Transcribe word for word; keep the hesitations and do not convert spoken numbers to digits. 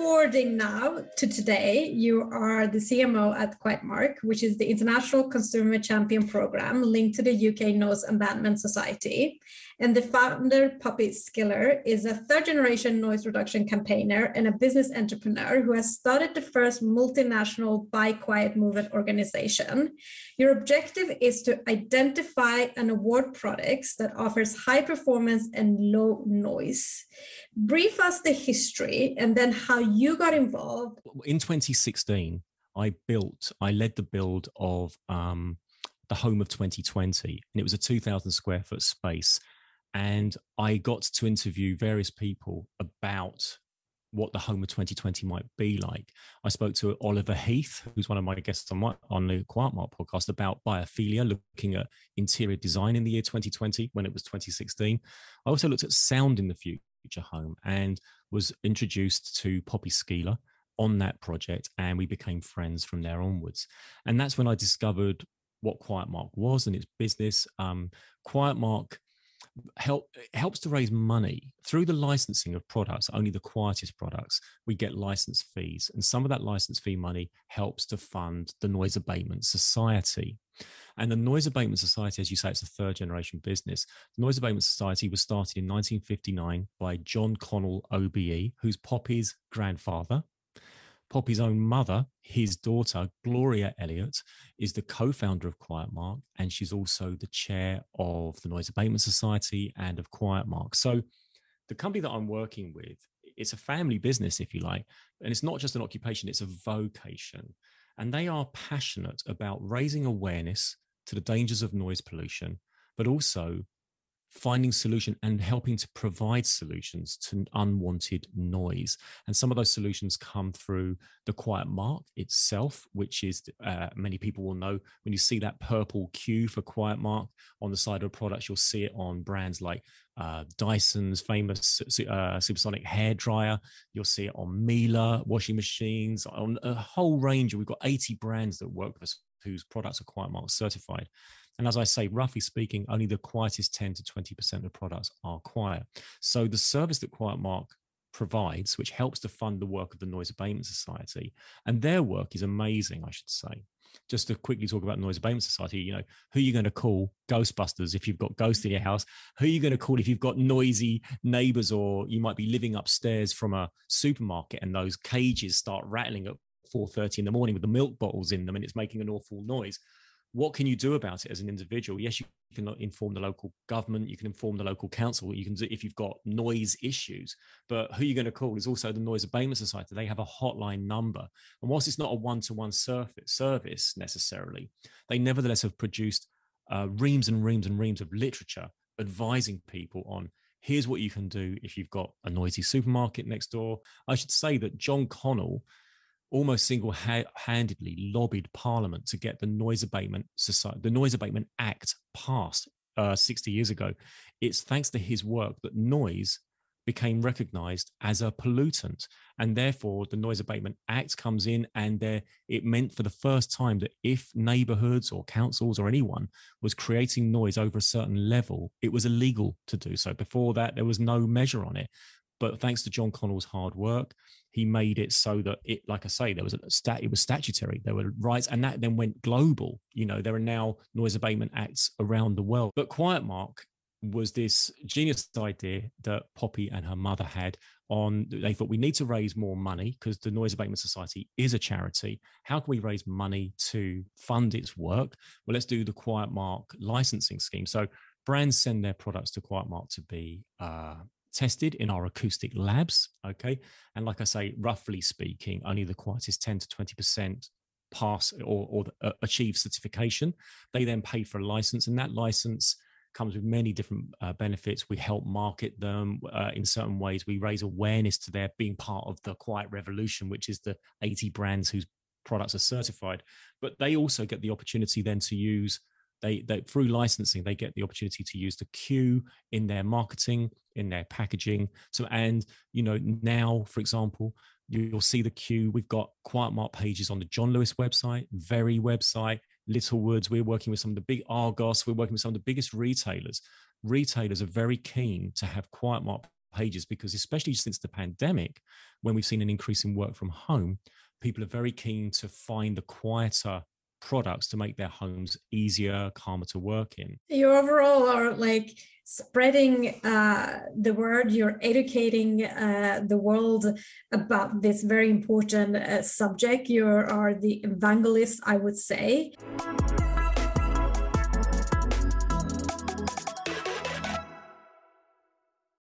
forwarding now to today, you are the C M O at Quiet Mark, which is the International Consumer Champion Program linked to the U K Noise Abatement Society. And the founder, Poppy Szkiler, is a third generation noise reduction campaigner and a business entrepreneur who has started the first multinational Buy Quiet movement organization. Your objective is to identify and award products that offers high performance and low noise. Brief us the history and then how you got involved. In twenty sixteen, I built, I led the build of um, the home of twenty twenty, and it was a two thousand square foot space. And I got to interview various people about what the home of twenty twenty might be like. I spoke to Oliver Heath, who's one of my guests on, my, on the Quiet Mark podcast, about biophilia, looking at interior design in the year twenty twenty, when it was twenty sixteen. I also looked at sound in the future home and was introduced to Poppy Szkiler on that project, and we became friends from there onwards. And that's when I discovered what Quiet Mark was and its business. Um, Quiet Mark help helps to raise money through the licensing of products. Only the quietest products, we get license fees, and some of that license fee money helps to fund the Noise Abatement Society. And the Noise Abatement Society, as you say, it's a third generation business. The Noise Abatement Society was started in nineteen fifty-nine by John Connell O B E, who's Poppy's grandfather. Poppy's own mother, his daughter, Gloria Elliott, is the co-founder of Quiet Mark, and she's also the chair of the Noise Abatement Society and of Quiet Mark. So the company that I'm working with, it's a family business, if you like, and it's not just an occupation, it's a vocation. And they are passionate about raising awareness to the dangers of noise pollution, but also finding solution and helping to provide solutions to unwanted noise. And some of those solutions come through the Quiet Mark itself, which is, uh, many people will know, when you see that purple Q for Quiet Mark on the side of a product, you'll see it on brands like uh, Dyson's famous uh, supersonic hairdryer. You'll see it on Miele washing machines, on a whole range. We've got eighty brands that work with us whose products are Quiet Mark certified. And as I say, roughly speaking, only the quietest ten to twenty percent of products are quiet. So the service that Quiet Mark provides, which helps to fund the work of the Noise Abatement Society, and their work is amazing, I should say. Just to quickly talk about Noise Abatement Society, you know, who are you going to call? Ghostbusters if you've got ghosts in your house. Who are you going to call if you've got noisy neighbors, or you might be living upstairs from a supermarket and those cages start rattling at four thirty in the morning with the milk bottles in them and it's making an awful noise? What can you do about it as an individual? Yes, you can inform the local government, you can inform the local council, you can do if you've got noise issues, but who you're going to call is also the Noise Abatement Society. They have a hotline number. And whilst it's not a one-to-one service necessarily, they nevertheless have produced uh, reams and reams and reams of literature advising people on, here's what you can do if you've got a noisy supermarket next door. I should say that John Connell almost single-handedly lobbied Parliament to get the Noise Abatement Society, the Noise Abatement Act passed uh, sixty years ago. It's thanks to his work that noise became recognised as a pollutant, and therefore the Noise Abatement Act comes in, and there it meant for the first time that if neighbourhoods or councils or anyone was creating noise over a certain level, it was illegal to do so. Before that, there was no measure on it. But thanks to John Connell's hard work, he made it so that it, like I say, there was a stat, it was statutory. There were rights, and that then went global. You know, there are now noise abatement acts around the world. But Quiet Mark was this genius idea that Poppy and her mother had on, they thought, we need to raise more money because the Noise Abatement Society is a charity. How can we raise money to fund its work? Well, let's do the Quiet Mark licensing scheme. So brands send their products to Quiet Mark to be uh, tested in our acoustic labs, okay? And like I say, roughly speaking, only the quietest ten to twenty percent pass or, or uh, achieve certification. They then pay for a license, and that license comes with many different uh, benefits. We help market them uh, in certain ways. We raise awareness to their being part of the Quiet Revolution, which is the eighty brands whose products are certified. But they also get the opportunity then to use They, they through licensing, they get the opportunity to use the Q in their marketing, in their packaging. So, and, you know, now, for example, you'll see the Q. We've got Quiet Mark pages on the John Lewis website, Very website, Littlewoods. We're working with some of the big Argos. We're working with some of the biggest retailers. Retailers are very keen to have Quiet Mark pages, because especially since the pandemic, when we've seen an increase in work from home, people are very keen to find the quieter products to make their homes easier, calmer to work in. You overall are like spreading uh, the word, you're educating uh, the world about this very important uh, subject. You are the evangelist, I would say.